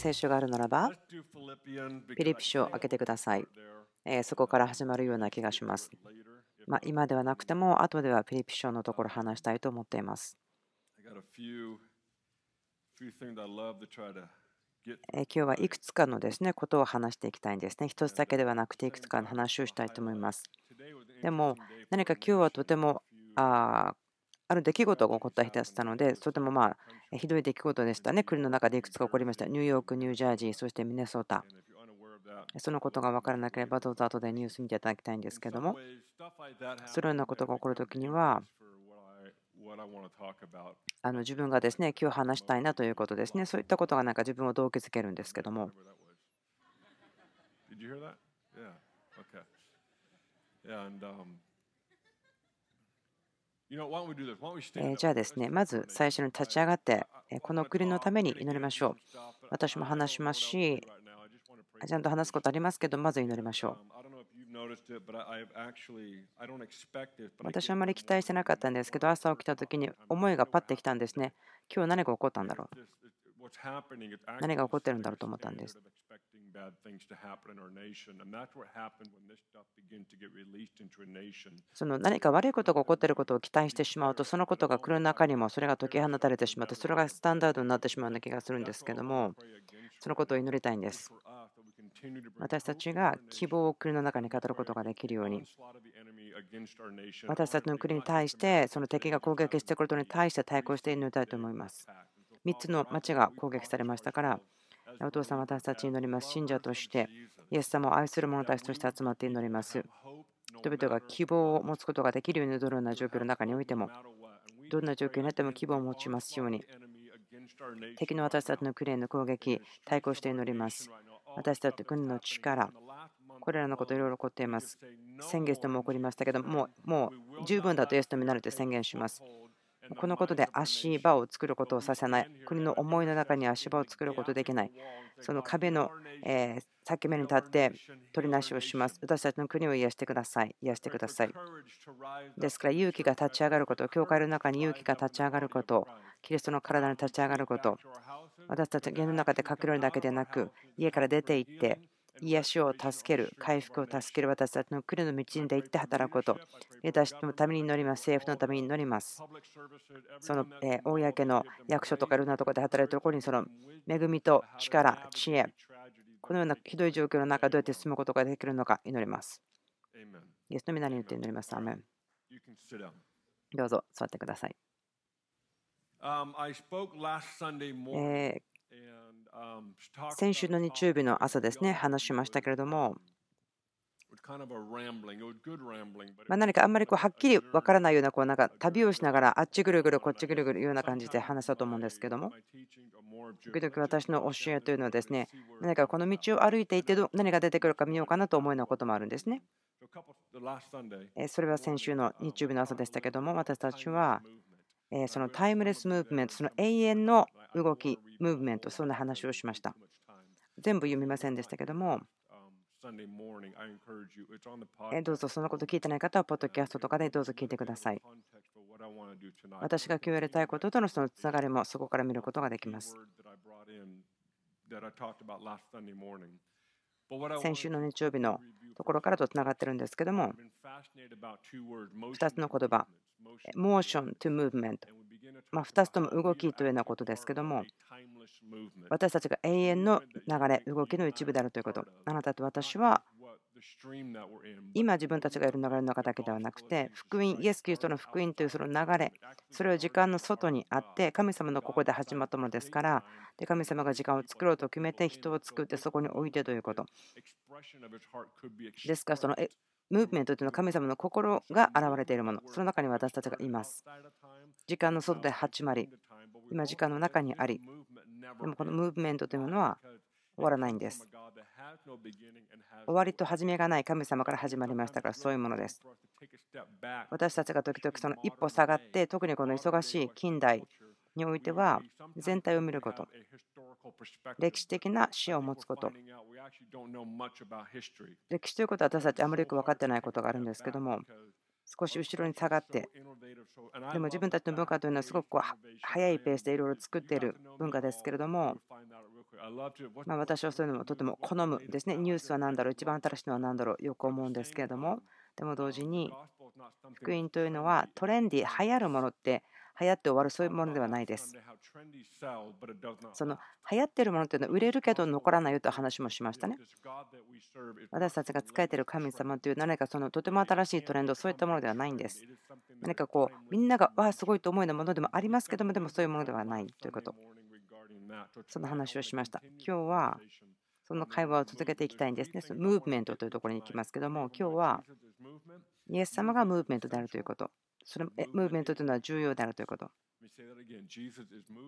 聖書があるならば、ピリピ書を開けてください。そこから始まるような気がします。今ではなくても、後ではピリピ書のところを話したいと思っています。今日はいくつかのですね、ことを話していきたいんですね。一つだけではなくていくつかの話をしたいと思います。でも何か今日はとてもある出来事が起こった日だったので、とてもひどい出来事でしたね。国の中でいくつか起こりました。ニューヨーク、ニュージャージー、そしてミネソータ。そのことが分からなければ、どうぞ後でニュース見ていただきたいんですけども、そのようなことが起こるときには、自分がですね、今日話したいなということですね。そういったことがなんか自分を動機づけるんですけども。じゃあですね、まず最初に立ち上がって、この国のために祈りましょう。私も話しますし、ちゃんと話すことありますけど、まず祈りましょう。私はあまり期待してなかったんですけど、朝起きた時に思いがパッてきたんですね。今日何が起こったんだろう。何が起こってるんだろうと思ったんです。その何か悪いことが起こっていることを期待してしまうと、そのことが来る中にもそれが解き放たれてしまって、それがスタンダードになってしまうような気がするんですけども、そのことを祈りたいんです。私たちが希望を国の中に語ることができるように、私たちの国に対して、その敵が攻撃してくることに対して対抗して祈りたいと思います。3つの町が攻撃されましたから、お父さん、私たちに祈ります。信者として、イエス様を愛する者たちとして集まって祈ります。人々が希望を持つことができるように、どのような状況の中においても、どんな状況になっても希望を持ちますように、敵の私たちの国への攻撃、対抗して祈ります。私たちの国の力、これらのこといろいろ起こっています。先月でも起こりましたけど、もう十分だとイエスとみなると宣言します。このことで足場を作ることをさせない。国の思いの中に足場を作ることできない。その壁の先目に立って取りなしをします。私たちの国を癒してください。癒してください。ですから、勇気が立ち上がること、教会の中に勇気が立ち上がること、キリストの体に立ち上がること、私たちの家の中で隠れるだけでなく、家から出て行って、癒しを助ける、回復を助ける、私たちの国の道に出って働くこと、私のために祈ります、政府のために祈ります。その公の役所とかいろんなところで働いているところに、その恵みと力、知恵、このようなひどい状況の中、どうやって進むことができるのか祈ります。イエスの皆によって祈ります。アメン。どうぞ座ってください。先週の日曜日の朝ですね、話しましたけれども、何かあんまりはっきり分からないような、なんか旅をしながら、あっちぐるぐるこっちぐるぐるような感じで話したと思うんですけども、時々私の教えというのはですね、何かこの道を歩いていて何が出てくるか見ようかなと思うようなこともあるんですね。それは先週の日曜日の朝でしたけども、私たちはそのタイムレスムーブメント、その永遠の動き、ムーブメント、そんな話をしました。全部読みませんでしたけども、どうぞそのこと聞いてない方は、ポッドキャストとかでどうぞ聞いてください。私が今日やりたいこととのそのつながりもそこから見ることができます。先週の日曜日のところからとつながってるんですけども、2つの言葉、モーションとムーブメント、2つとも動きというようなことですけども、私たちが永遠の流れ、動きの一部であるということ、あなたと私は今自分たちがいる流れの中だけではなくて、福音、イエス・キリストの福音というその流れ、それは時間の外にあって、神様のここで始まったものですから、で神様が時間を作ろうと決めて、人を作ってそこに置いてということですから、そのムーブメントというのは神様の心が現れているもの、その中に私たちがいます。時間の外で始まり、今時間の中にあり、でもこのムーブメントというものは終わらないんです。終わりと始めがない神様から始まりましたから、そういうものです。私たちが時々その一歩下がって、特にこの忙しい近代においては、全体を見ること、歴史的な視野を持つこと、歴史ということは私たちあまりよく分かってないことがあるんですけども、少し後ろに下がって、でも自分たちの文化というのはすごく速いペースでいろいろ作っている文化ですけれども、私はそういうのもとても好むですね。ニュースは何だろう、一番新しいのは何だろう、よく思うんですけれども、でも同時に福音というのはトレンディー、流行るものって流行って終わるそういうものではないです。その流行ってるものというのは売れるけど残らないよという話もしましたね。私たちが仕えている神様という何かそのとても新しいトレンド、そういったものではないんです。何かこうみんながわあすごいと思うようなものでもありますけども、でもそういうものではないということ、その話をしました。今日はその会話を続けていきたいんですね。そのムーブメントというところに行きますけども、今日はイエス様がムーブメントであるということ、それムーブメントというのは重要であるということ。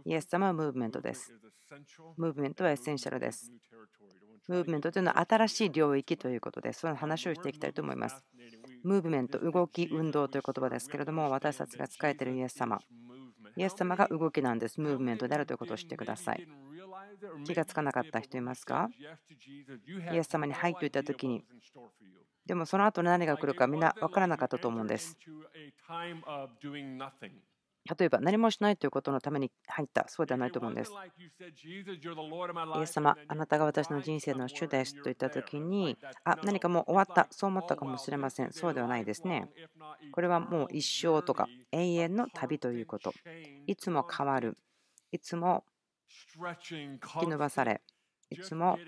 イエス様はムーブメントです。ムーブメントはエッセンシャルです。ムーブメントというのは新しい領域ということで、その話をしていきたいと思います。ムーブメント、動き、運動という言葉ですけれども、私たちが仕えているイエス様、イエス様が動きなんです。ムーブメントであるということを知ってください。気がつかなかった人いますか？イエス様にはいと言ったときに、でもその後何が来るかみんな分からなかったと思うんです。例えば何もしないということのために入った、そうではないと思うんです。イエス様、あなたが私の人生の主ですと言ったときに、あ、何かもう終わった、そう思ったかもしれません。そうではないですね。これはもう一生とか永遠の旅ということ。いつも変わる、いつも引き伸ばされ、いつも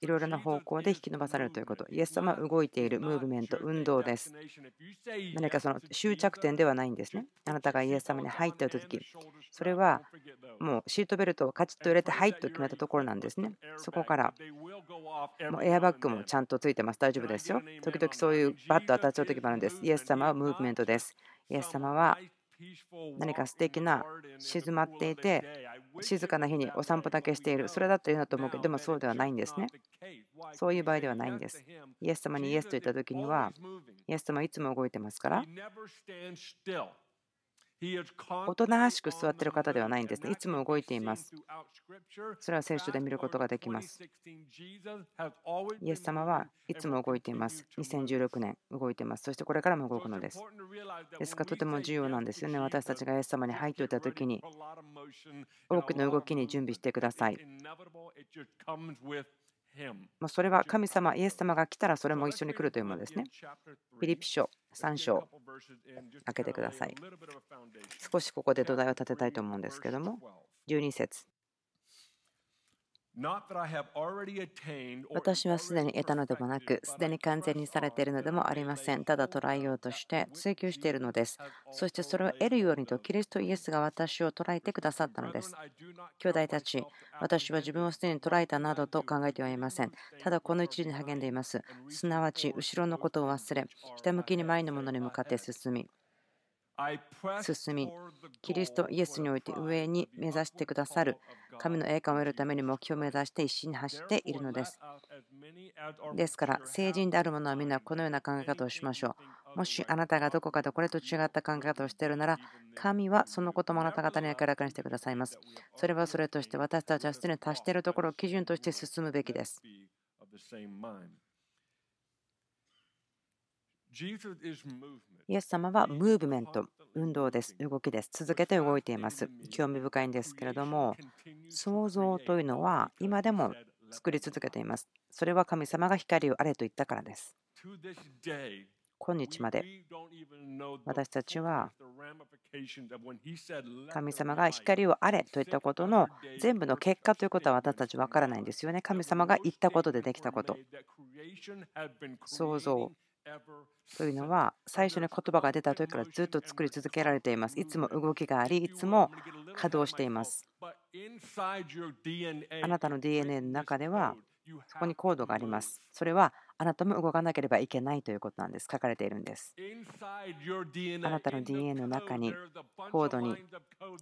いろいろな方向で引き伸ばされるということ。イエス様は動いている、ムーブメント、運動です。何かその終着点ではないんですね。あなたがイエス様に入ったとき、それはもうシートベルトをカチッと入れて入っと決めたところなんですね。そこからもうエアバッグもちゃんとついてます。大丈夫ですよ。時々そういうバッと当たっちゃうときもあるんです。イエス様はムーブメントです。イエス様は何か素敵な、静まっていて静かな日にお散歩だけしている、それだといいなと思うけど、でもそうではないんですね。そういう場合ではないんです。イエス様にイエスと言った時には、イエス様はいつも動いてますから、おとなしく座っている方ではないんですね。いつも動いています。それは聖書で見ることができます。イエス様はいつも動いています。2016年動いています。そしてこれからも動くのです。ですからとても重要なんですよね。私たちがイエス様に入っておいたときに、多くの動きに準備してください。もうそれは神様、イエス様が来たらそれも一緒に来るというものですね。ピリピ書3章開けてください。少しここで土台を立てたいと思うんですけども、12節。私はすでに得たのでもなく、すでに完全にされているのでもありません。ただ捉えようとして追求しているのです。そしてそれを得るようにとキリストイエスが私を捉えてくださったのです。兄弟たち、私は自分をすでに捉えたなどと考えてはいません。ただこの一理に励んでいます。すなわち後ろのことを忘れ、ひたむきに前のものに向かって進み、キリストイエスにおいて上に目指してくださる神の栄冠を得るために目標を目指して一心に走っているのです。ですから聖人である者はみんなこのような考え方をしましょう。もしあなたがどこかでこれと違った考え方をしているなら、神はそのこともあなた方に明らかにしてくださいます。それはそれとして私たちはすでに達しているところを基準として進むべきです。イエス様はムーブメント、運動です、動きです。続けて動いています。興味深いんですけれども、創造というのは今でも作り続けています。それは神様が光をあれと言ったからです。今日まで私たちは神様が光をあれと言ったことの全部の結果ということは私たち分からないんですよね。神様が言ったことでできたこと。創造というのは最初に言葉が出た時からずっと作り続けられています。いつも動きがあり、いつも稼働しています。あなたの DNA の中ではそこにコードがあります。それはあなたも動かなければいけないということなんです。書かれているんです。あなたの DNA の中にコードに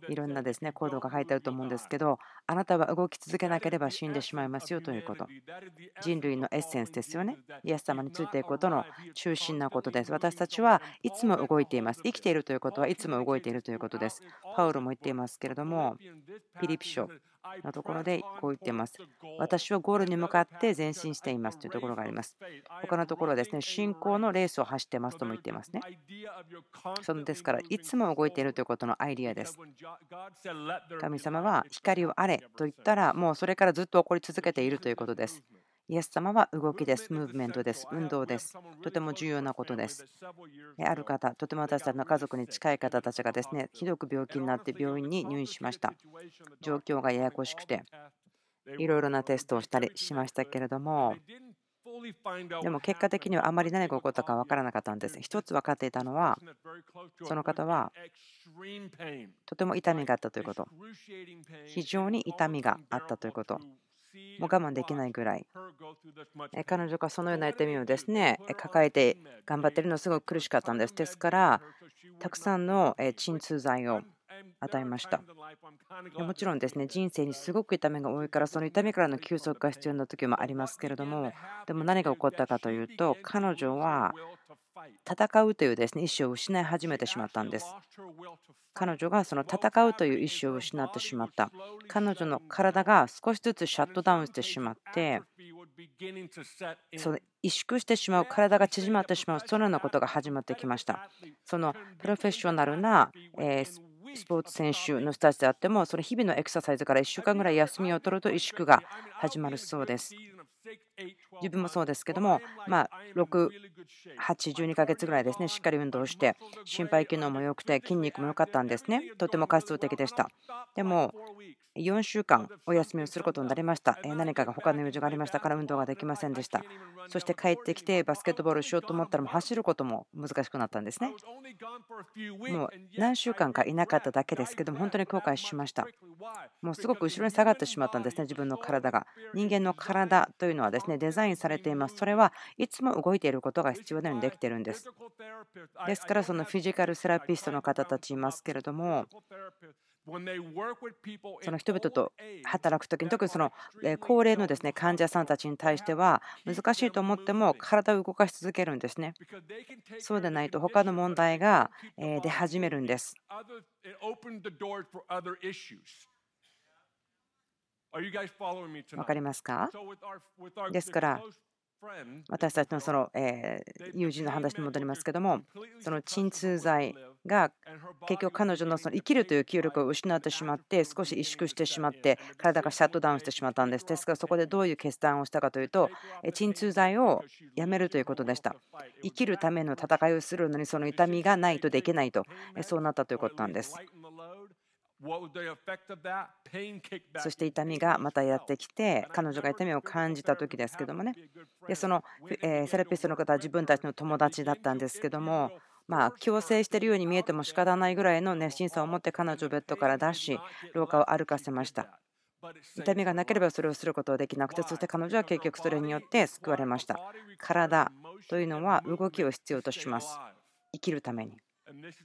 いろんなですねコードが入っていると思うんですけど、あなたは動き続けなければ死んでしまいますよということ。人類のエッセンスですよね。イエス様についていくことの中心なことです。私たちはいつも動いています。生きているということはいつも動いているということです。パウロも言っていますけれども、ピリピ書のところでこう言っています。私はゴールに向かって前進していますというところがあります。他のところはですね、信仰のレースを走っていますとも言っていますね。そのですから、いつも動いているということのアイデアです。神様は光をあれと言ったら、もうそれからずっと起こり続けているということです。イエス様は動きです、ムーブメントです、運動です、とても重要なことです。ある方、とても私たちの家族に近い方たちがですね、ひどく病気になって病院に入院しました。状況がややこしくて、いろいろなテストをしたりしましたけれども、でも結果的にはあまり何が起こったか分からなかったんです。一つ分かっていたのは、その方はとても痛みがあったということ、非常に痛みがあったということ。もう我慢できないぐらい、彼女がそのような痛みをですね抱えて頑張っているのはすごく苦しかったんです。ですからたくさんの鎮痛剤を与えました。もちろんですね、人生にすごく痛みが多いから、その痛みからの休息が必要な時もありますけれども、でも何が起こったかというと、彼女は戦うというですね意思を失い始めてしまったんです。彼女がその戦うという意思を失ってしまった。彼女の体が少しずつシャットダウンしてしまって、その萎縮してしまう、体が縮まってしまう、そのようなことが始まってきました。そのプロフェッショナルなスポーツ選手の人たちであっても、その日々のエクササイズから1週間ぐらい休みを取ると萎縮が始まるそうです。自分もそうですけども、6、8、12ヶ月ぐらいですね、しっかり運動して、心肺機能も良くて、筋肉も良かったんですね、とても活動的でした。でも、4週間お休みをすることになりました。何かが他の用事がありましたから、運動ができませんでした。そして帰ってきて、バスケットボールしようと思ったら、走ることも難しくなったんですね。もう何週間かいなかっただけですけども、本当に後悔しました。もうすごく後ろに下がってしまったんですね、自分の体が。人間の体というのはですね、デザインされています。それはいつも動いていることが必要なようにできているんです。ですから、そのフィジカルセラピストの方たちいますけれども、その人々と働くときに、特にその高齢のですね患者さんたちに対しては、難しいと思っても体を動かし続けるんですね。そうでないと他の問題が出始めるんです。分かりますか？ですから私たちのその友人の話に戻りますけども、その鎮痛剤が結局彼女のその生きるという気力を失ってしまって、少し萎縮してしまって、体がシャットダウンしてしまったんです。ですからそこでどういう決断をしたかというと、鎮痛剤をやめるということでした。生きるための戦いをするのに、その痛みがないとできないと、そうなったということなんです。そして痛みがまたやってきて、彼女が痛みを感じた時ですけどもね。で、そのセラピストの方は自分たちの友達だったんですけども、強制しているように見えても仕方ないぐらいの熱心さを持って、彼女をベッドから出し、廊下を歩かせました。痛みがなければそれをすることはできなくて、そして彼女は結局それによって救われました。体というのは動きを必要とします。生きるために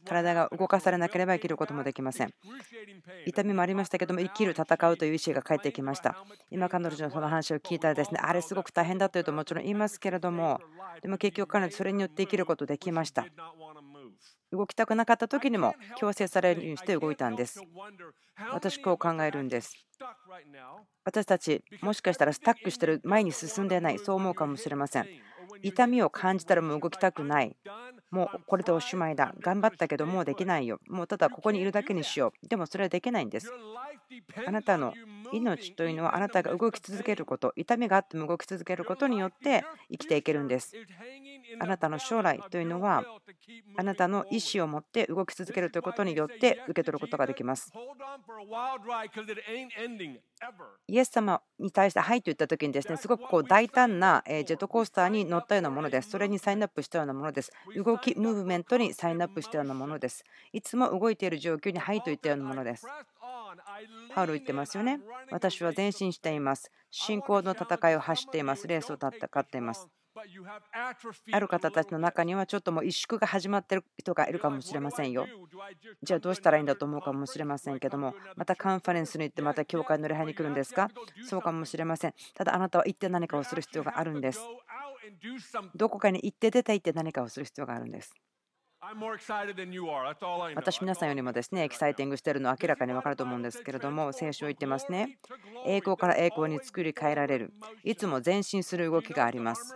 体が動かされなければ生きることもできません。痛みもありましたけども、生きる、戦うという意思が返ってきました。今彼女のその話を聞いたらですね、あれすごく大変だというともちろん言いますけれども、でも結局彼女それによって生きることできました。動きたくなかった時にも強制されるようにして動いたんです。私こう考えるんです。私たちもしかしたらスタックしてる、前に進んでない、そう思うかもしれません。痛みを感じたらもう動きたくない、もうこれでおしまいだ、頑張ったけどもうできないよ、もうただここにいるだけにしよう。でもそれはできないんです。あなたの命というのは、あなたが動き続けること、痛みがあっても動き続けることによって生きていけるんです。あなたの将来というのは、あなたの意思を持って動き続けるということによって受け取ることができます。イエス様に対してはいと言った時にですね、すごくこう大胆なジェットコースターに乗ったようなものです。それにサインアップしたようなものです。動き、ムーブメントにサインアップしたようなものです。いつも動いている状況にはいと言ったようなものです。パウロ言ってますよね。私は前進しています。信仰の戦いを走っています。レースを戦っています。ある方たちの中にはちょっともう萎縮が始まっている人がいるかもしれませんよ。じゃあどうしたらいいんだと思うかもしれませんけども、またカンファレンスに行って、また教会の礼拝に来るんですか？そうかもしれません。ただあなたは行って何かをする必要があるんです。どこかに行って出て行って何かをする必要があるんです。私、皆さんよりもですね、エキサイティングしているのは明らかに分かると思うんですけれども、聖書を言ってますね。栄光から栄光に作り変えられる。いつも前進する動きがあります。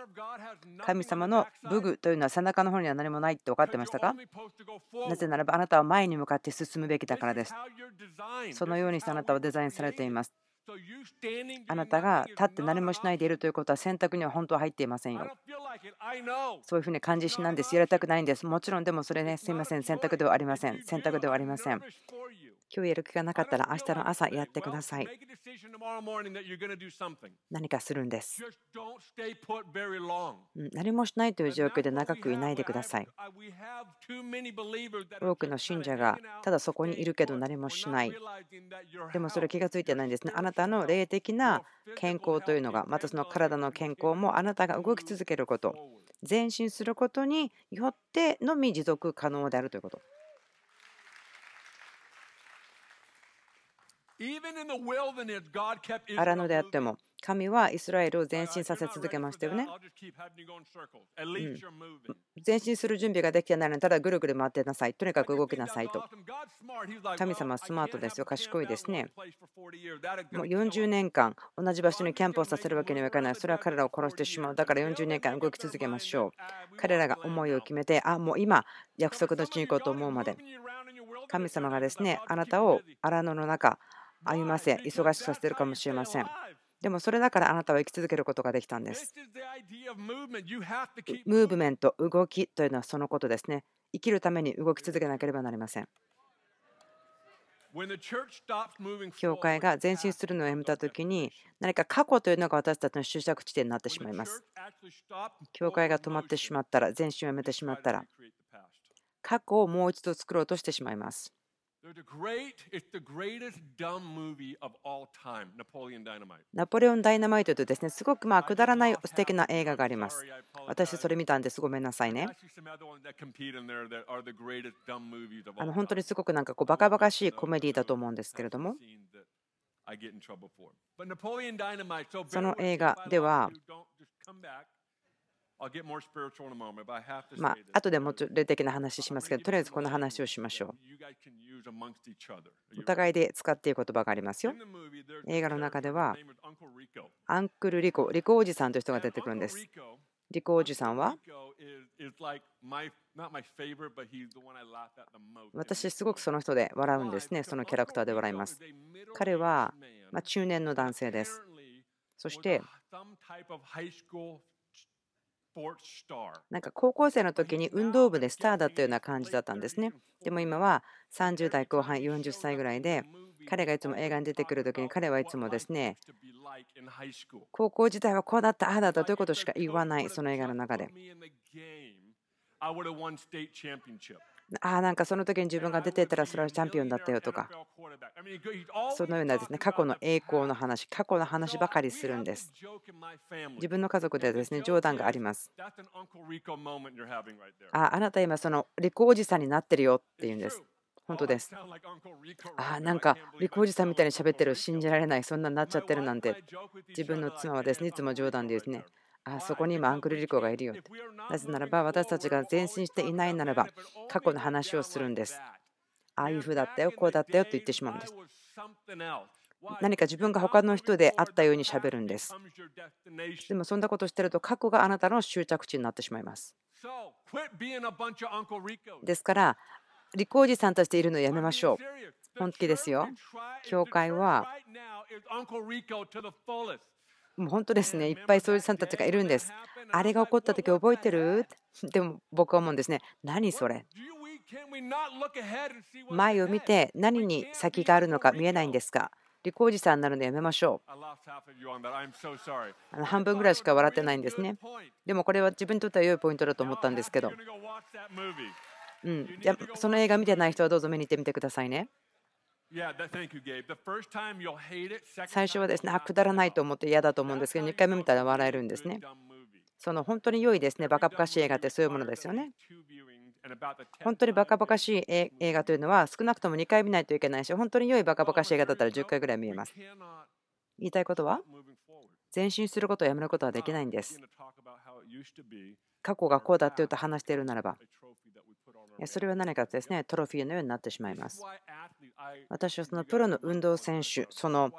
神様の武具というのは背中の方には何もないって分かってましたか？なぜならばあなたは前に向かって進むべきだからです。そのようにしてあなたはデザインされています。あなたが立って何もしないでいるということは選択には本当は入っていませんよ。そういうふうに感じしなんです。やりたくないんです。もちろんでもそれね、すいません、選択ではありません。選択ではありません。今日やる気がなかったら明日の朝やってください。何かするんです。何もしないという状況で長くいないでください。多くの信者がただそこにいるけど何もしない。でもそれ気がついてないんですね。あなたの霊的な健康というのが、またその体の健康もあなたが動き続けること、前進することによってのみ持続可能であるということ。荒野であっても神はイスラエルを前進させ続けましたよね。前進する準備ができてないのにただぐるぐる回ってなさい、とにかく動きなさいと。神様はスマートですよ、賢いですね。もう40年間同じ場所にキャンプをさせるわけにはいかない。それは彼らを殺してしまう。だから40年間動き続けましょう。彼らが思いを決めて、あ、もう今約束の地に行こうと思うまで。神様がですね、あなたを荒野の中ありません。忙しくさせているかもしれません。でもそれだからあなたは生き続けることができたんです。ムーブメント、動きというのはそのことですね。生きるために動き続けなければなりません。教会が前進するのをやめたときに、何か過去というのが私たちの終着地点になってしまいます。教会が止まってしまったら、前進をやめてしまったら、過去をもう一度作ろうとしてしまいます。ナポレオン・ダイナマイトというですね、すごくまあくだらない素敵な映画があります。私それ見たんです。ごめんなさいね。本当にすごくなんかこうバカバカしいコメディだと思うんですけれども、その映画ではあとでもちょっと霊的な話しますけど、とりあえずこの話をしましょう。お互いで使っている言葉がありますよ。映画の中ではアンクルリコ、リコおじさんという人が出てくるんです。リコおじさんは私すごくその人で笑うんですね。そのキャラクターで笑います。彼は中年の男性です。そしてなんか高校生の時に運動部でスターだったような感じだったんですね。でも今は30代後半40歳ぐらいで、彼がいつも映画に出てくる時に彼はいつもですね、高校時代はこうだった、ああだったということしか言わない。その映画の中で、ああなんかその時に自分が出ていたらそれはチャンピオンだったよとか、そのようなですね、過去の栄光の話、過去の話ばかりするんです。自分の家族ではですね、冗談があります。あなた今そのリコおじさんになってるよって言うんです。本当です。ああなんかリコおじさんみたいに喋ってる、信じられない、そんなになっちゃってるなんて。自分の妻はですね、いつも冗談でですね、あそこに今アンクルリコがいるよ。なぜならば私たちが前進していないならば過去の話をするんです。ああいうふうだったよ、こうだったよと言ってしまうんです。何か自分が他の人であったように喋るんです。でもそんなことをしてると過去があなたの終着地になってしまいます。ですからリコおじさんとしているのをやめましょう。本気ですよ。教会はもう本当ですね、いっぱいそういうさんたちがいるんです。あれが起こった時覚えてる？でも僕は思うんですね、何それ、前を見て何に先があるのか見えないんですか？リコおじさんになるのやめましょう。半分ぐらいしか笑ってないんですね。でもこれは自分にとっては良いポイントだと思ったんですけど、じゃあその映画見てない人はどうぞ見に行ってみてくださいね。最初はですね、くだらないと思って嫌だと思うんですけど、2回目見たら笑えるんですね。その本当に良いですね、バカバカしい映画ってそういうものですよね。本当にバカバカしい映画というのは少なくとも2回見ないといけないし、本当に良いバカバカしい映画だったら10回ぐらい見えます。言いたいことは、前進することをやめることはできないんです。過去がこうだって言うと話しているならば、それは何かとですね、トロフィーのようになってしまいます。私はそのプロの運動選手、その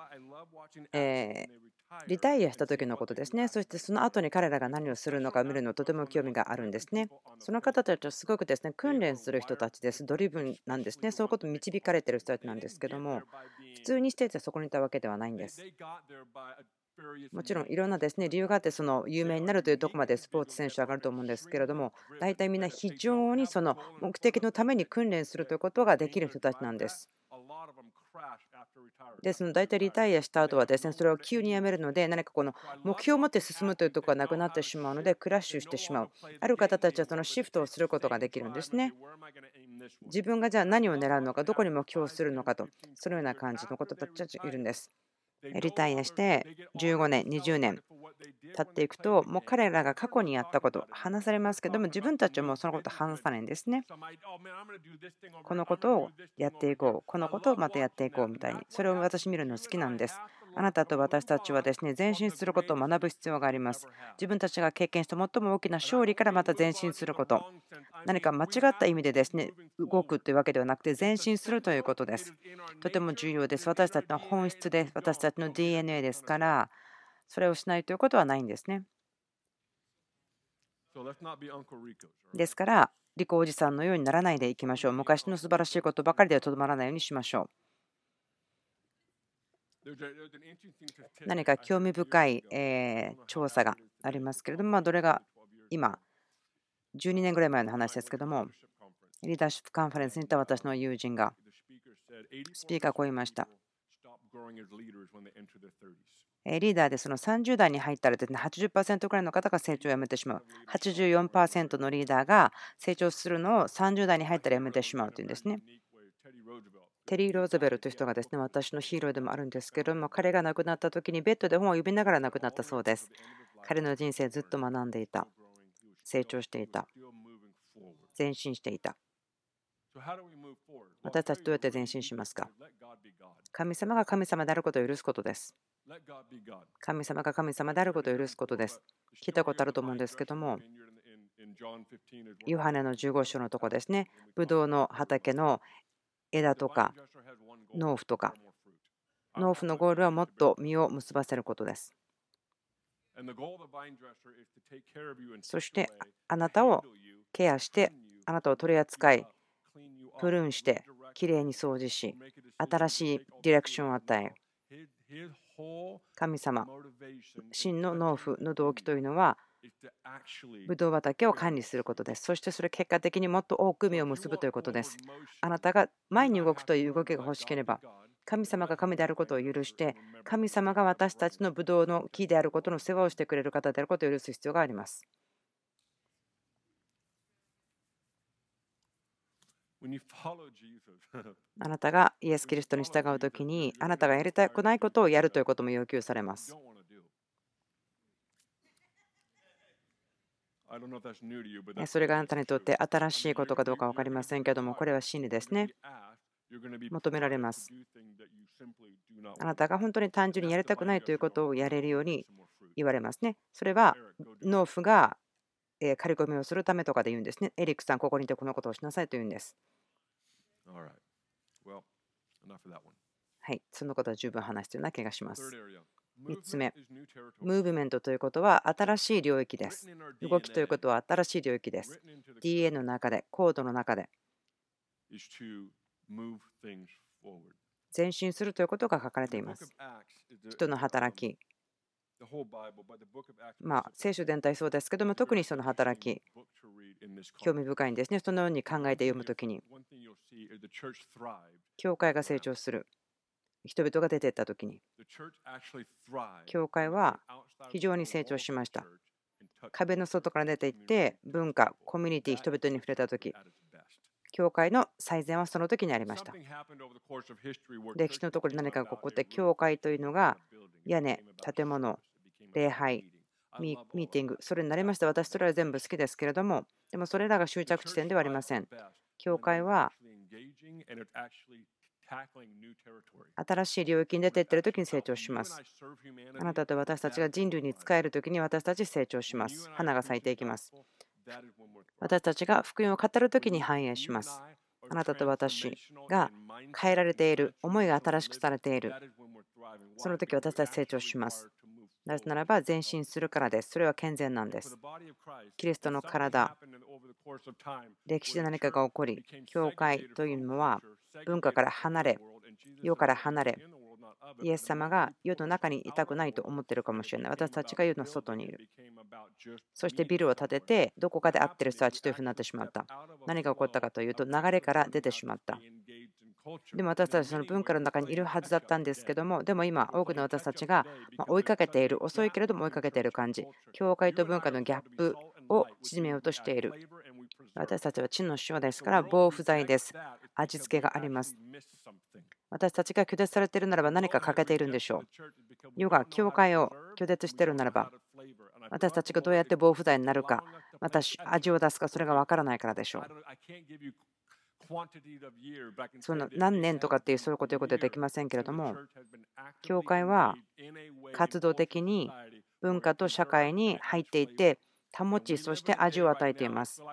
リタイアした時のことですね、そしてその後に彼らが何をするのか見るのとても興味があるんですね。その方たちはすごくですね、訓練する人たちです。ドリブンなんですね、そういうことに導かれている人たちなんですけども、普通にしていてそこにいたわけではないんです。もちろんいろんなですね理由があって、その有名になるというところまでスポーツ選手は上がると思うんですけれども、大体みんな非常にその目的のために訓練するということができる人たちなんです。ですので大体リタイアした後はですね、それを急にやめるので、何かこの目標を持って進むというところがなくなってしまうので、クラッシュしてしまう。ある方たちはそのシフトをすることができるんですね。自分がじゃあ何を狙うのか、どこに目標をするのかと、そのような感じのことたちがいるんです。リタイアして15年、20年経っていくと、もう彼らが過去にやったこと話されますけども、自分たちはもうそのこと話さないんですね。このことをやっていこう、このことをまたやっていこうみたいに、それを私見るの好きなんです。あなたと私たちはですね、前進することを学ぶ必要があります。自分たちが経験した最も大きな勝利からまた前進すること。何か間違った意味でですね、動くというわけではなくて、前進するということです。とても重要です。私たちの本質です。私たちの DNA ですから、それをしないということはないんですね。ですから、リコおじさんのようにならないでいきましょう。昔の素晴らしいことばかりではとどまらないようにしましょう。何か興味深い調査がありますけれども、どれが今12年ぐらい前の話ですけども、リーダーシップカンファレンスにいた私の友人が、スピーカーこう言いました。リーダーでその30代に入ったらですね、 80% くらいの方が成長をやめてしまう。 84% のリーダーが成長するのを30代に入ったらやめてしまうというんですね。テリー・ローズベルという人がですね、私のヒーローでもあるんですけれども、彼が亡くなった時にベッドで本を読みながら亡くなったそうです。彼の人生ずっと学んでいた、成長していた、前進していた。私たちどうやって前進しますか。神様が神様であることを許すことです。神様が神様であることを許すことです。聞いたことあると思うんですけども、ヨハネの15章のとこですね、ブドウの畑の枝とか農夫とか、農夫のゴールはもっと実を結ばせることです。そしてあなたをケアして、あなたを取り扱い、プルーンして、きれいに掃除し、新しいディレクションを与える。神様、真の農夫の動機というのは、ブドウ畑を管理することです。そしてそれ結果的にもっと多く実を結ぶということです。あなたが前に動くという動きが欲しければ、神様が神であることを許して、神様が私たちのブドウの木であることの世話をしてくれる方であることを許す必要があります。あなたがイエス・キリストに従うときに、あなたがやりたくないことをやるということも要求されます。それがあなたにとって新しいことかどうか分かりませんけれども、これは真理ですね。求められます。あなたが本当に単純にやりたくないということをやれるように言われますね。それは農夫が刈り込みをするためとかで言うんですね。エリックさん、ここにいてこのことをしなさいと言うんです。はい、そのことは十分話しているような気がします。3つ目、ムーブメントということは新しい領域です。動きということは新しい領域です。DNA の中で、コードの中で、前進するということが書かれています。人の働き、聖書全体そうですけども、特にその働き、興味深いんですね。そのように考えて読むときに、教会が成長する。人々が出ていったときに、教会は非常に成長しました。壁の外から出ていって、文化、コミュニティ、人々に触れたとき、教会の最善はその時にありました。歴史のところに何かが起こって、教会というのが屋根、建物、礼拝、ミーティング、それになりました。私、それは全部好きですけれども、でもそれらが終着地点ではありません。教会は新しい領域に出ていっているときに成長します。あなたと私たちが人類に仕えるときに私たち成長します。花が咲いていきます。私たちが福音を語るときに反映します。あなたと私が変えられている、思いが新しくされている、その時私たち成長します。なぜならば前進するからです。それは健全なんです。キリストの体、歴史で何かが起こり、教会というのは文化から離れ、世から離れ、イエス様が世の中にいたくないと思っているかもしれない。私たちが世の外にいる。そしてビルを建てて、どこかで合ってる人たちというふうになってしまった。何が起こったかというと、流れから出てしまった。でも私たちはその文化の中にいるはずだったんですけども、でも今、多くの私たちが追いかけている、遅いけれども追いかけている感じ、教会と文化のギャップを縮めようとしている。私たちは地の塩ですから、棒不在です。味付けがあります。私たちが拒絶されているならば何か欠けているんでしょう。世が教会を拒絶しているならば、私たちがどうやって防腐剤になるか、また味を出すか、それが分からないからでしょう。その何年とかっていうそういうことはできませんけれども、教会は活動的に文化と社会に入っていて、保ち、そして味を与えています。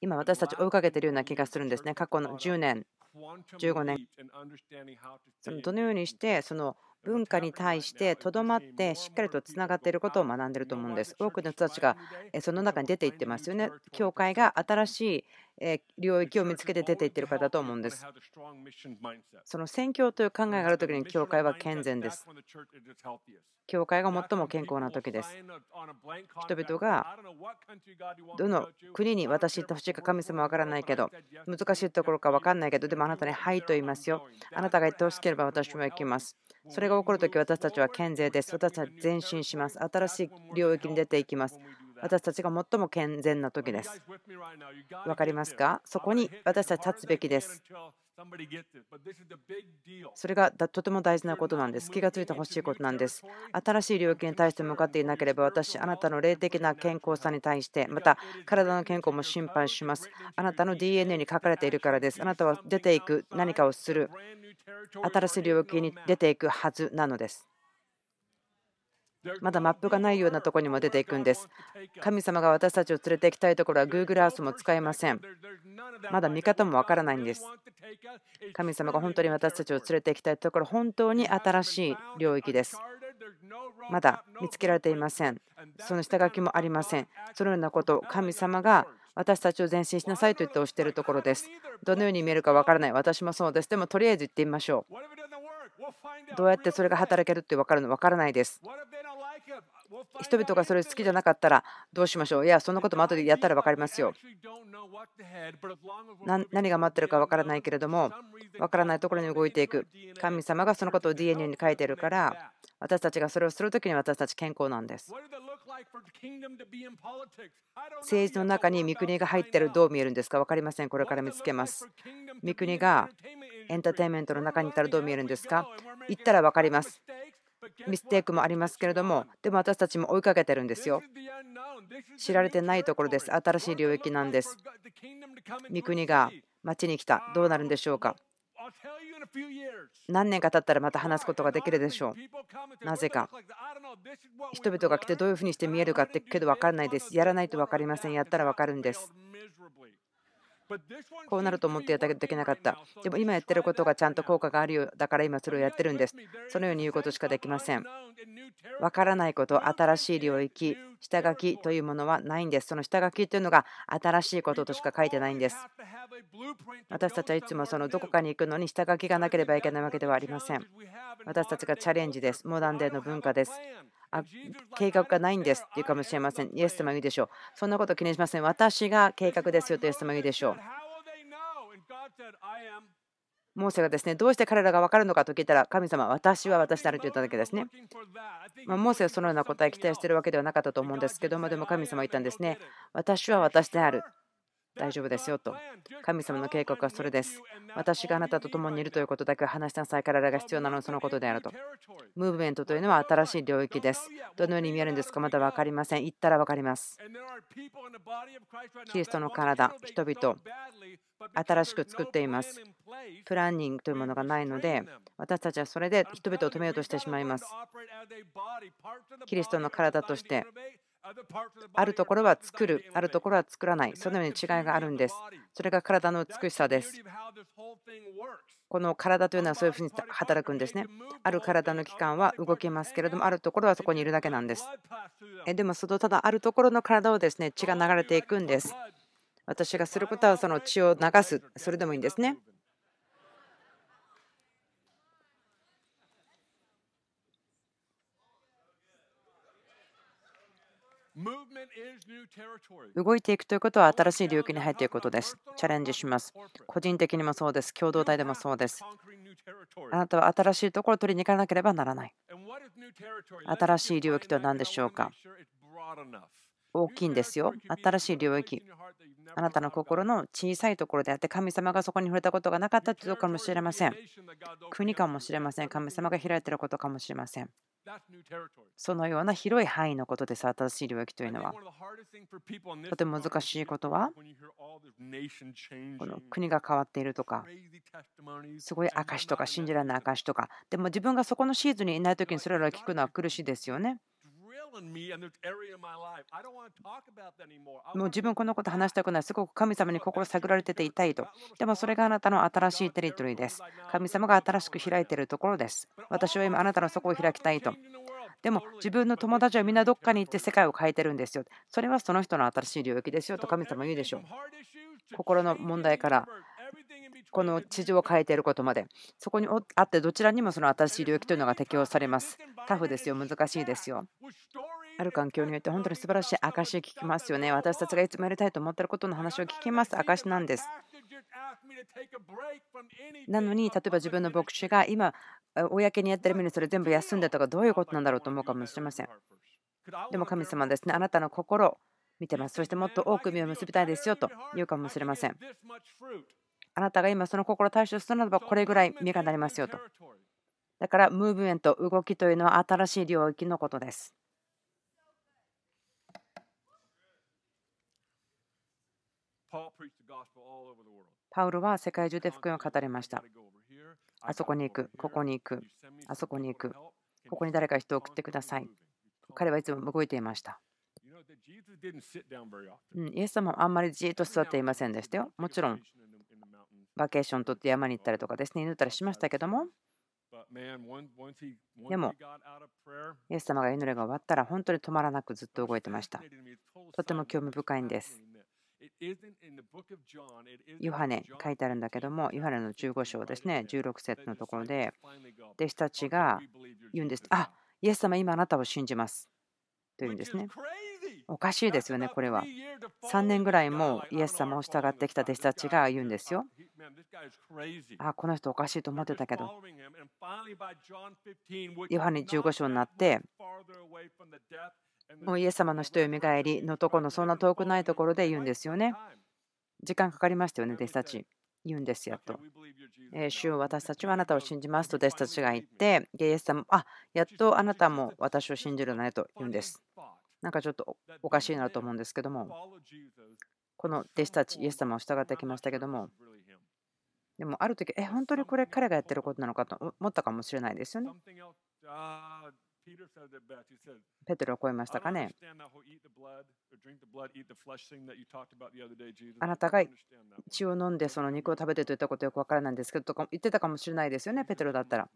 今私たち追いかけているような気がするんですね。過去の10年、15年、どのようにしてその文化に対してとどまってしっかりとつながっていることを学んでいると思うんです。多くの人たちがその中に出ていってますよね。教会が新しい領域を見つけて出ていっているからだと思うんです。その宣教という考えがあるときに教会は健全です。教会が最も健康なときです。人々がどの国に私行ってほしいか神様わからないけど、難しいところかわからないけど、でもあなたにはいと言いますよ。あなたが行ってほしければ私も行きます。それが起こるとき、私たちは健全です。私たちは前進します。新しい領域に出ていきます。私たちが最も健全なときです。分かりますか？そこに私たち立つべきです。それがとても大事なことなんです。気がついてほしいことなんです。新しい領域に対して向かっていなければ、私、あなたの霊的な健康さに対して、また体の健康も心配します。あなたの DNA に書かれているからです。あなたは出ていく、何かをする、新しい領域に出ていくはずなのです。まだマップがないようなところにも出ていくんです。神様が私たちを連れて行きたいところは Google Earth も使えません。まだ見方もわからないんです。神様が本当に私たちを連れて行きたいところ、本当に新しい領域です。まだ見つけられていません。その下書きもありません。そのようなことを神様が私たちを前進しなさいと言っておしているところです。どのように見えるかわからない。私もそうです。でもとりあえず行ってみましょう。どうやってそれが働けるって分かるの？分からないです。人々がそれ好きじゃなかったらどうしましょう？いや、そんなことも後でやったら分かりますよ。何が待ってるか分からないけれども、分からないところに動いていく。神様がそのことを DNA に書いているから、私たちがそれをするときに私たち健康なんです。政治の中に御国が入っている、どう見えるんですか？分かりません。これから見つけます。御国がエンターテインメントの中にいたらどう見えるんですか？言ったら分かります。ミステイクもありますけれども、でも私たちも追いかけてるんですよ。知られてないところです。新しい領域なんです。御国が町に来た。どうなるんでしょうか？何年か経ったらまた話すことができるでしょう。なぜか人々が来てどういうふうにして見えるかってけど分からないです。やらないと分かりません。やったら分かるんです。こうなると思ってやったけどできなかった。でも今やってることがちゃんと効果があるようだから今それをやってるんです。そのように言うことしかできません。分からないこと、新しい領域、下書きというものはないんです。その下書きというのが新しいこととしか書いてないんです。私たちはいつもそのどこかに行くのに下書きがなければいけないわけではありません。私たちがチャレンジです。モダンデーの文化です。計画がないんですって言うかもしれません。イエス様言うでしょう。そんなこと気にしません。私が計画ですよとイエス様言うでしょう。モーセがですね、どうして彼らが分かるのかと聞いたら、神様、私は私なると言っただけですね。モーセはそのような答えを期待しているわけではなかったと思うんですけども、でも神様は言ったんですね。私は私である。大丈夫ですよと。神様の計画はそれです。私があなたと共にいるということだけは話しなさい。彼らが必要なのはそのことであると。ムーブメントというのは新しい領域です。どのように見えるんですか？まだ分かりません。言ったら分かります。キリストの体、人々、新しく作っています。プランニングというものがないので、私たちはそれで人々を止めようとしてしまいます。キリストの体としてあるところは作る、あるところは作らない、そのように違いがあるんです。それが体の美しさです。この体というのはそういうふうに働くんですね。ある体の器官は動きますけれども、あるところはそこにいるだけなんです。でもそのただあるところの体をですね、血が流れていくんです。私がすることはその血を流す、それでもいいんですね。動いていくということは新しい領域に入っていくことです。チャレンジします。個人的にもそうです。共同体でもそうです。あなたは新しいところを取りに行かなければならない。新しい領域とは何でしょうか。大きいんですよ。新しい領域。あなたの心の小さいところであって、神様がそこに触れたことがなかったということかもしれません。国かもしれません。神様が開いていることかもしれません。そのような広い範囲のことです。新しい領域というのはとても難しいことは、この国が変わっているとか、すごい証とか信じられない証とか、でも自分がそこのシーズンにいないときにそれらを聞くのは苦しいですよね。もう自分このこと話したくない。すごく神様に心探られてて痛いと。でもそれがあなたの新しいテリトリーです。神様が新しく開いているところです。私は今あなたのそこを開きたいと。でも自分の友達はみんなどっかに行って世界を変えてるんですよ。それはその人の新しい領域ですよと神様言うでしょう。心の問題からこの地上を変えていることまで、そこにあってどちらにもその新しい領域というのが適用されます。タフですよ。難しいですよ。ある環境によって本当に素晴らしい証聞きますよね。私たちがいつもやりたいと思っていることの話を聞きます。証なんです。なのに例えば自分の牧師が今公にやってる目にそれ全部休んでとか、どういうことなんだろうと思うかもしれません。でも神様ですね、あなたの心を見てます。そしてもっと多く実を結びたいですよと言うかもしれません。あなたが今その心を対処するならばこれぐらい実がなりますよと。だからムーブメント、動きというのは新しい領域のことです。パウロは世界中で福音を語りました。あそこに行く、ここに行く、あそこに行く、ここに誰か人を送ってください。彼はいつも動いていました。イエス様はあんまりじっと座っていませんでしたよ。もちろんバケーション取って山に行ったりとかですね、祈ったりしましたけども、でもイエス様が祈りが終わったら本当に止まらなくずっと動いてました。とても興味深いんです。ヨハネ書いてあるんだけども、ヨハネの15章ですね、16節のところで弟子たちが言うんです。あ、イエス様今あなたを信じますというんですね。おかしいですよね。これは3年ぐらいもイエス様を従ってきた弟子たちが言うんですよ。あ、この人おかしいと思ってたけど、ヨハネ15章になってもうイエス様の死とよみがえりのところのそんな遠くないところで言うんですよね。時間かかりましたよね。弟子たち言うんですよと、主を私たちはあなたを信じますと弟子たちが言って、イエス様あやっとあなたも私を信じるのねと言うんです。なんかちょっとおかしいなと思うんですけども、この弟子たちイエス様を従ってきましたけども、でもある時本当にこれ彼がやってることなのかと思ったかもしれないですよね。ペテロを超えましたかね。あなたが血を飲んでその肉を食べてといったことよく分からないんですけどとか言ってたかもしれないですよね。ペテロだったら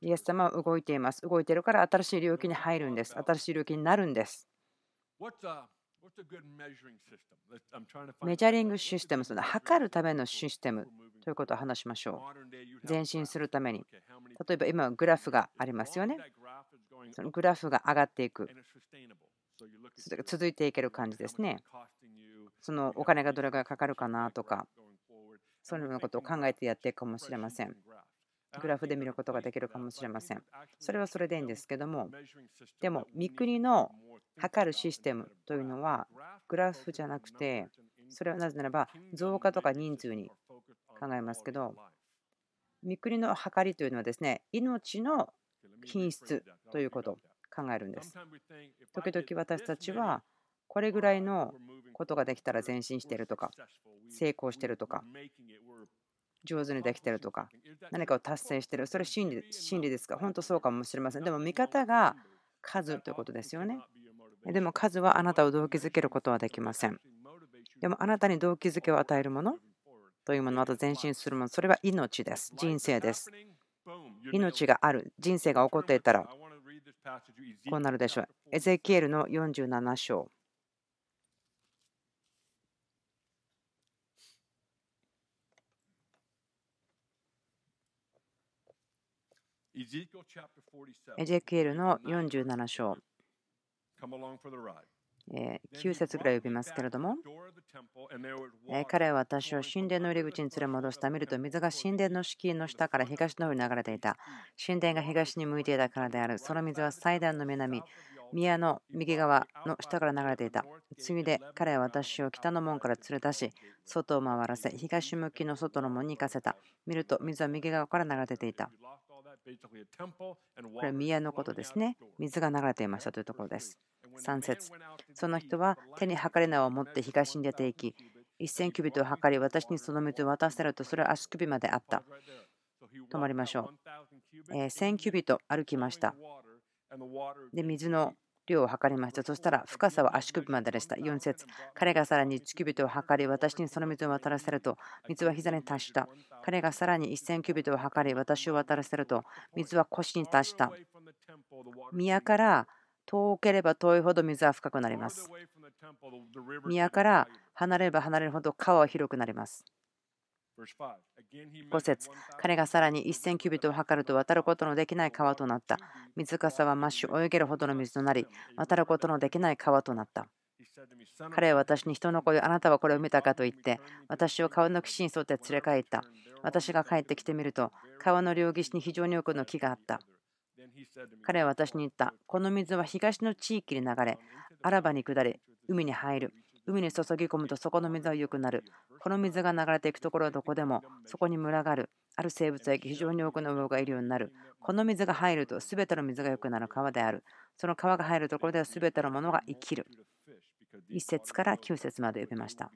イエス様は動いています。動いているから新しい領域に入るんです。新しい領域になるんです。メジャリングシステム、その測るためのシステムということを話しましょう。前進するために、例えば今グラフがありますよね。そのグラフが上がっていく、続いていける感じですね。そのお金がどれくらいかかるかなとか、そういうようなことを考えてやっていくかもしれません。グラフで見ることができるかもしれません。それはそれでいいんですけども、でも三国の測るシステムというのはグラフじゃなくて、それはなぜならば増加とか人数に考えますけど、三国の測りというのはですね、命の品質ということを考えるんです。時々私たちはこれぐらいのことができたら前進しているとか、成功しているとか、上手にできてるとか、何かを達成してる、それ真理ですか。本当そうかもしれません。でも見方が数ということですよね。でも数はあなたを動機づけることはできません。でもあなたに動機づけを与えるものというもの、また前進するもの、それは命です。人生です。命がある。人生が起こっていたら、こうなるでしょう。エゼキエルの47章。エゼキエルの47章。9節ぐらい呼びますけれども、彼は私を神殿の入り口に連れ戻した。見ると水が神殿の敷居の下から東の方に流れていた。神殿が東に向いていたからである。その水は祭壇の南、宮の右側の下から流れていた。次で彼は私を北の門から連れ出し、外を回らせ、東向きの外の門に行かせた。見ると水は右側から流れていた。これは宮のことですね。水が流れていましたというところです。3節、その人は手に測り縄を持って東に出て行き、1000キュビットを測り、私にその水を渡せると、それは足首まであった。止まりましょう。1000キュビット歩きました。で、水の量を測りました。そしたら深さは足首まででした。4節、彼がさらに1キュビットを測り、私にその水を渡らせると、水は膝に達した。彼がさらに1000キュビットを測り、私を渡らせると、水は腰に達した。宮から遠ければ遠いほど水は深くなります。宮から離れれば離れるほど川は広くなります。5節、彼がさらに1000キュビットを測ると渡ることのできない川となった。水かさはマッシュ、泳げるほどの水となり、渡ることのできない川となった。彼は私に、人の子よ、あなたはこれを見たかと言って、私を川の岸に沿って連れ帰った。私が帰ってきてみると、川の両岸に非常に多くの木があった。彼は私に言った。この水は東の地域に流れ、アラバに下り、海に入る。海に注ぎ込むとそこの水は良くなる。この水が流れていくところはどこでも、そこに群がる。ある生物や非常に多くの魚がいるようになる。この水が入ると全ての水が良くなる川である。その川が入るところでは全てのものが生きる。1節から9節まで読みました。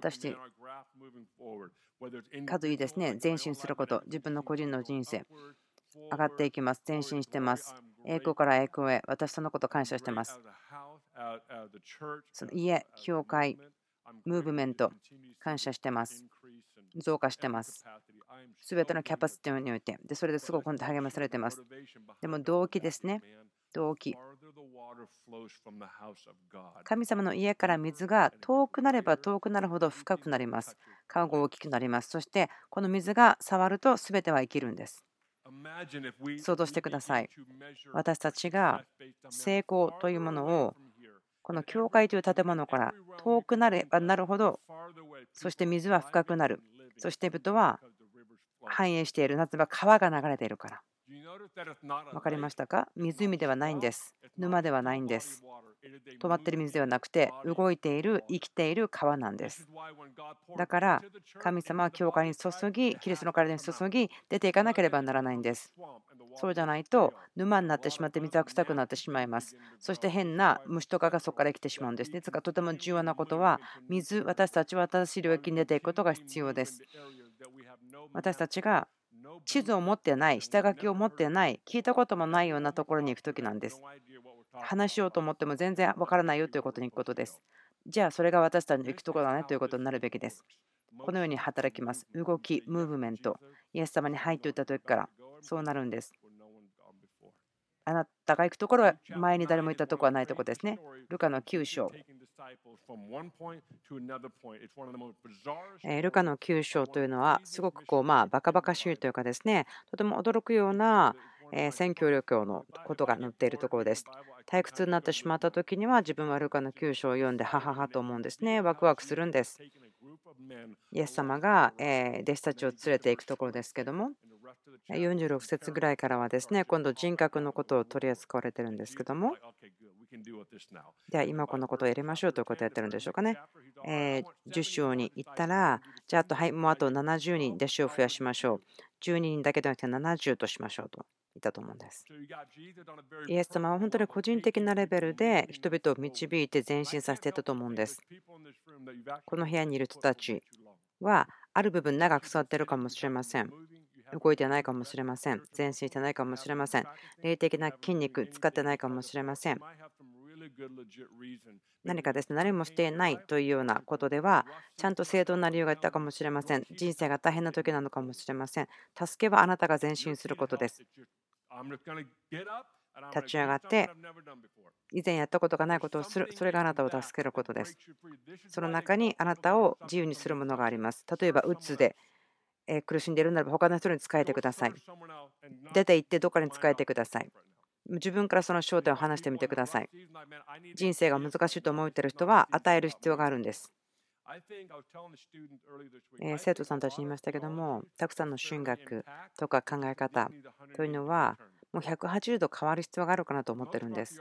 私、数いいですね。前進すること、自分の個人の人生、上がっていきます。前進してます。栄光から栄光へ、私そのこと感謝してます。その家、教会、ムーブメント、感謝してます。増加してます。すべてのキャパシティにおいて、でそれですごく本当に励まされてます。でも動機ですね。動機。神様の家から水が遠くなれば遠くなるほど深くなります。川が大きくなります。そしてこの水が触ると全ては生きるんです。想像してください。私たちが成功というものをこの教会という建物から遠くなればなるほど、そして水は深くなる。そして人は繁栄している。夏場川が流れているから。分かりましたか？湖ではないんです。沼ではないんです。止まっている水ではなくて、動いている、生きている川なんです。だから神様は教会に注ぎ、キリストの体に注ぎ、出ていかなければならないんです。そうじゃないと沼になってしまって、水は臭くなってしまいます。そして変な虫とかがそこから来てしまうんですね。ですからとても重要なことは、水、私たちは新しい領域に出ていくことが必要です。私たちが地図を持ってない、下書きを持ってない、聞いたこともないようなところに行くときなんです。話しようと思っても全然わからないよということに行くことです。じゃあそれが私たちの行くところだねということになるべきです。このように働きます。動き、ムーブメント。イエス様に入っていったときからそうなるんです。あなたが行くところは前に誰も行ったところはないところですね。ルカの9章。ルカの9章というのはすごくこうバカバカしいというかですね、とても驚くような宣教旅行のことが載っているところです。退屈になってしまった時には、自分はルカの9章を読んで、はははと思うんですね。ワクワクするんです。イエス様が弟子たちを連れていくところですけども、46節ぐらいからはですね、今度人格のことを取り扱われてるんですけども、じゃあ今このことをやりましょうということをやってるんでしょうかね。10章に行ったら、じゃあはい、もうあと70人弟子を増やしましょう。12人だけではなくて70としましょうと言ったと思うんです。イエス様は本当に個人的なレベルで人々を導いて前進させていたと思うんです。この部屋にいる人たちはある部分長く座っているかもしれません。動いてないかもしれません。前進してないかもしれません。霊的な筋肉使ってないかもしれません。何かですね、何もしていないというようなことでは、ちゃんと正当な理由があったかもしれません。人生が大変な時なのかもしれません。助けはあなたが前進することです。立ち上がって、以前やったことがないことをする、それがあなたを助けることです。その中にあなたを自由にするものがあります。例えば、うつで苦しんでいるならば、他の人に使えてください。出て行って、どこかに使えてください。自分からその焦点を話してみてください。人生が難しいと思っている人は与える必要があるんです。生徒さんたちに言いましたけども、たくさんの神学とか考え方というのは、もう180度変わる必要があるかなと思ってるんです。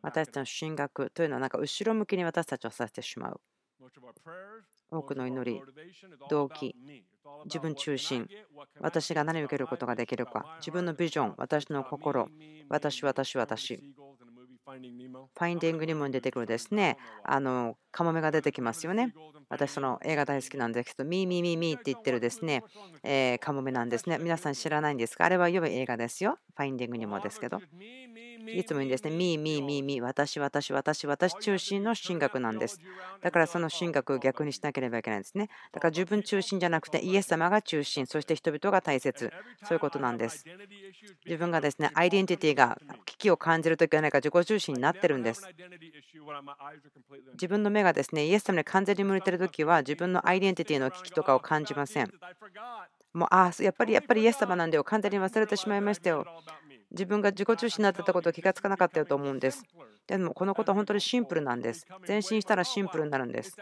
私たちの神学というのは、なんか後ろ向きに私たちをさせてしまう。多くの祈り、動機、自分中心、私が何を受けることができるか、自分のビジョン、私の心、私。ファインディング・ニモに出てくるですね、カモメが出てきますよね。私、その映画大好きなんですけど、ミーって言ってるですね、カモメなんですね。皆さん知らないんですか？あれは良い映画ですよ。ファインディング・ニモですけど。いつもにですね、私中心の神学なんです。だからその神学を逆にしなければいけないんですね。だから自分中心じゃなくて、イエス様が中心、そして人々が大切、そういうことなんです。自分がですね、アイデンティティが危機を感じるときは何か自己中心になってるんです。自分の目がですね、イエス様に完全に向いてるときは、自分のアイデンティティの危機とかを感じません。もう、やっぱりイエス様なんだよ、完全に忘れてしまいましたよ。自分が自己中心になってたことを気がつかなかったよと思うんです。でもこのことは本当にシンプルなんです。前進したらシンプルになるんです。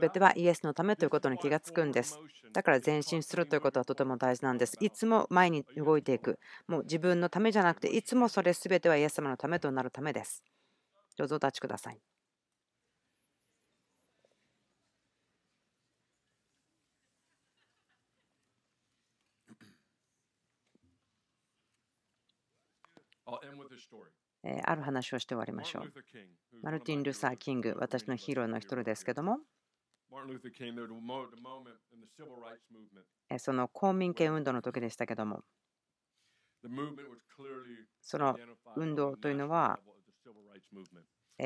全てはイエスのためということに気がつくんです。だから前進するということはとても大事なんです。いつも前に動いていく。もう自分のためじゃなくて、いつもそれ全てはイエス様のためとなるためです。どうぞお立ちください。ある話をして終わりましょう。マルティン・ルーサー・キング、私のヒーローの一人ですけども、その公民権運動の時でしたけども、その運動というのは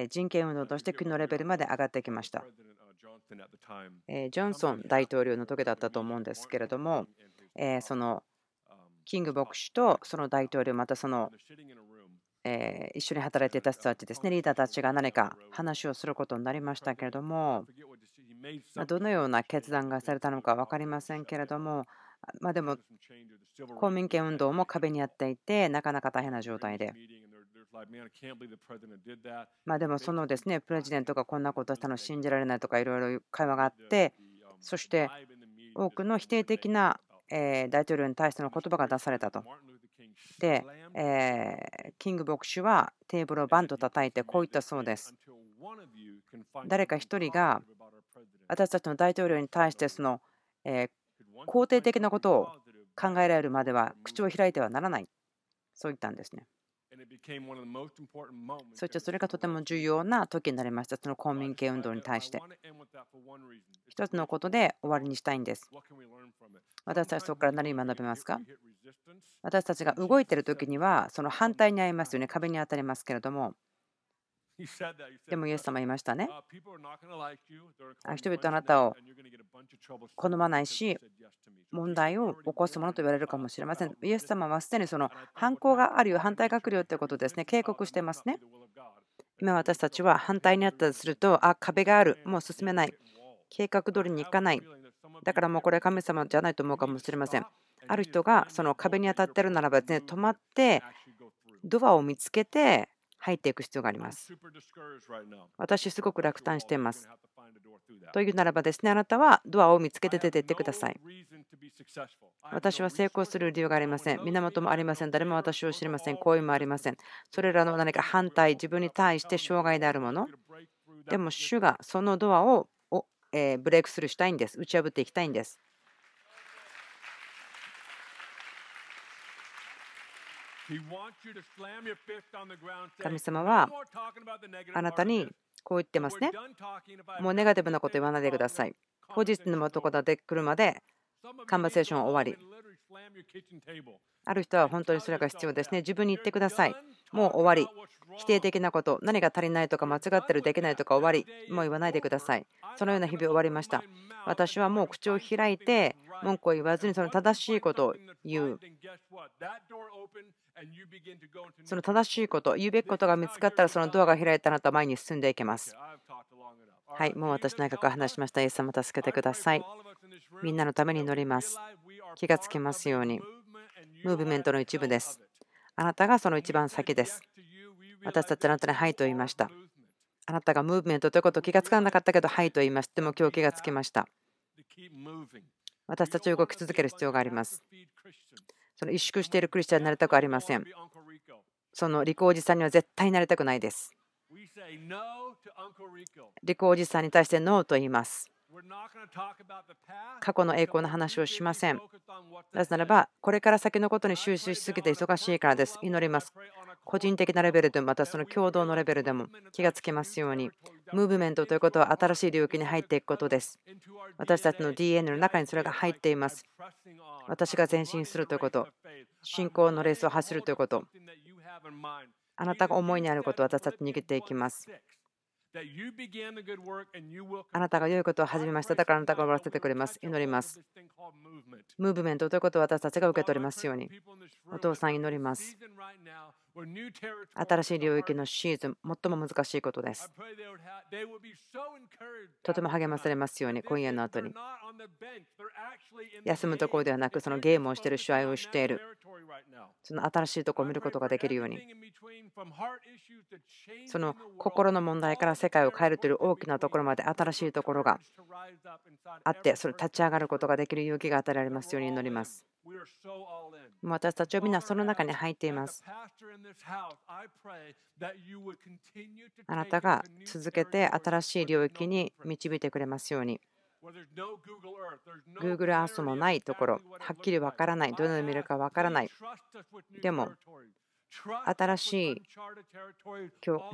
人権運動として国のレベルまで上がってきました。ジョンソン大統領の時だったと思うんですけれども、そのキング牧師とその大統領、またその一緒に働いていた人たちですね、リーダーたちが何か話をすることになりましたけれども、どのような決断がされたのか分かりませんけれども、でも公民権運動も壁にあっていて、なかなか大変な状態で、でもそのですね、プレジデントがこんなことしたの信じられないとかいろいろ会話があって、そして多くの否定的な大統領に対しての言葉が出されたと。で、キング牧師はテーブルをバンと叩いてこう言ったそうです。誰か一人が私たちの大統領に対してその肯定的なことを考えられるまでは口を開いてはならない。そう言ったんですね。そしてそれがとても重要な時になりました。その公民権運動に対して。一つのことで終わりにしたいんです。私たちそこから何を学べますか？私たちが動いている時にはその反対に遭いますよね。壁に当たりますけれども。でもイエス様言いましたね。人々あなたを好まないし、問題を起こすものと言われるかもしれません。イエス様はすでにその反抗があるよ、反対学領ということですね、警告してますね。今私たちは反対にあったとすると、壁がある、もう進めない、計画通りにいかない。だからもうこれは神様じゃないと思うかもしれません。ある人がその壁に当たっているならばですね、止まってドアを見つけて入っていく必要があります。私すごく落胆しています。というならばですね、あなたはドアを見つけて出て行ってください。私は成功する理由がありません。源もありません。誰も私を知りません。行為もありません。それらの何か反対、自分に対して障害であるもの。でも主がそのドアをブレイクスルーしたいんです。打ち破っていきたいんです。神様はあなたにこう言ってますね。もうネガティブなこと言わないでください。ポジティブなことが出てくるまでカンバセーション終わり。ある人は本当にそれが必要ですね。自分に言ってください。もう終わり。否定的なこと、何が足りないとか間違ってる、できないとか終わり。もう言わないでください。そのような日々終わりました。私はもう口を開いて文句を言わずにその正しいことを言う。その正しいこと、言うべきことが見つかったらそのドアが開いたあなたは前に進んでいけます。はい、もう私長く話しました。イエス様助けてください。みんなのために祈ります。気がつきますように。ムーブメントの一部です。あなたがその一番先です。私たちあなたにはいと言いました。あなたがムーブメントということを気がつかなかったけどはいと言いました。でも今日気がつきました。私たちを動き続ける必要があります。その萎縮しているクリスチャンになりたくありません。そのリコおじさんには絶対なりたくないです。リコおじさんに対してノーと言います。過去の栄光の話をしません。なぜならば、これから先のことに集中しすぎて忙しいからです。祈ります。個人的なレベルでも、またその共同のレベルでも気がつきますように、ムーブメントということは新しい領域に入っていくことです。私たちの DNA の中にそれが入っています。私が前進するということ、信仰のレースを走るということ、あなたが思いにあることを私たちに握っていきます。あなたが良いことを始めました。だからあなたが終わらせてくれます。祈ります。ムーブメントということを私たちが受け取りますように。お父さん、祈ります。新しい領域のシーズン、最も難しいことです。とても励まされますように、今夜の後に。休むところではなく、そのゲームをしている、試合をしている、その新しいところを見ることができるように。その心の問題から世界を変えるという大きなところまで新しいところがあって、それ立ち上がることができる勇気が与えられますように祈ります。私たちはみんなその中に入っています。あなたが続けて新しい領域に導いてくれますように。Google Earth もないところ、はっきりわからない、どのように見るかわからない、でも新しい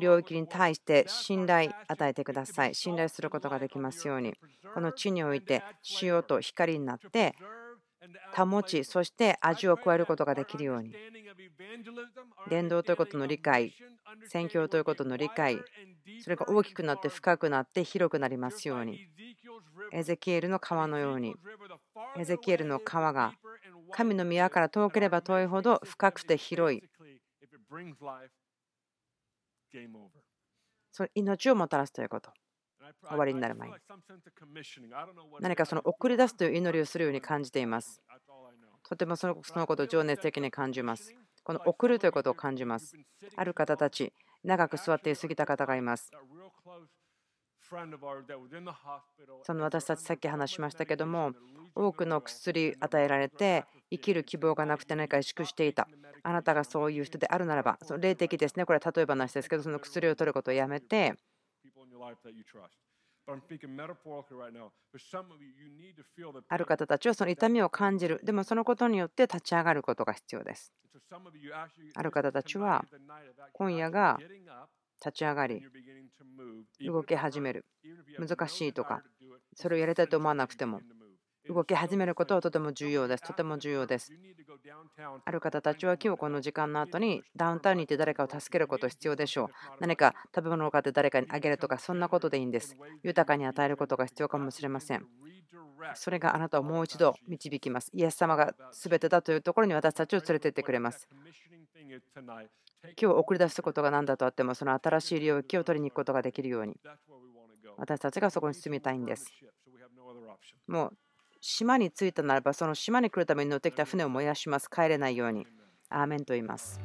領域に対して信頼を与えてください。信頼することができますように。この地において塩と光になって保ち、そして味を加えることができるように。伝道ということの理解、宣教ということの理解、それが大きくなって深くなって広くなりますように。エゼキエルの川のように。エゼキエルの川が神の宮から遠ければ遠いほど深くて広い。その命をもたらすということ、終わりになる前に何かその送り出すという祈りをするように感じています。とてもそのことを情熱的に感じます。この送るということを感じます。ある方たち、長く座っていすぎた方がいます。その私たち、さっき話しましたけども、多くの薬与えられて生きる希望がなくて何か萎縮していた。あなたがそういう人であるならば、その霊的ですね、これは例え話ですけど、その薬を取ることをやめて、ある方たちはその痛みを感じる。でもそのことによって立ち上がることが必要です。ある方たちは今夜が立ち上がり、動き始める。難しいとか、それをやりたいと思わなくても、動き始めることはとても重要です。とても重要です。ある方たちは今日この時間の後にダウンタウンに行って誰かを助けること必要でしょう。何か食べ物を買って誰かにあげるとか、そんなことでいいんです。豊かに与えることが必要かもしれません。それがあなたをもう一度導きます。イエス様が全てだというところに私たちを連れて行ってくれます。今日送り出すことが何だとあっても、その新しい領域を取りに行くことができるように、私たちがそこに進みたいんです。もう島に着いたならば、その島に来るために乗ってきた船を燃やします。帰れないように。アーメンと言います。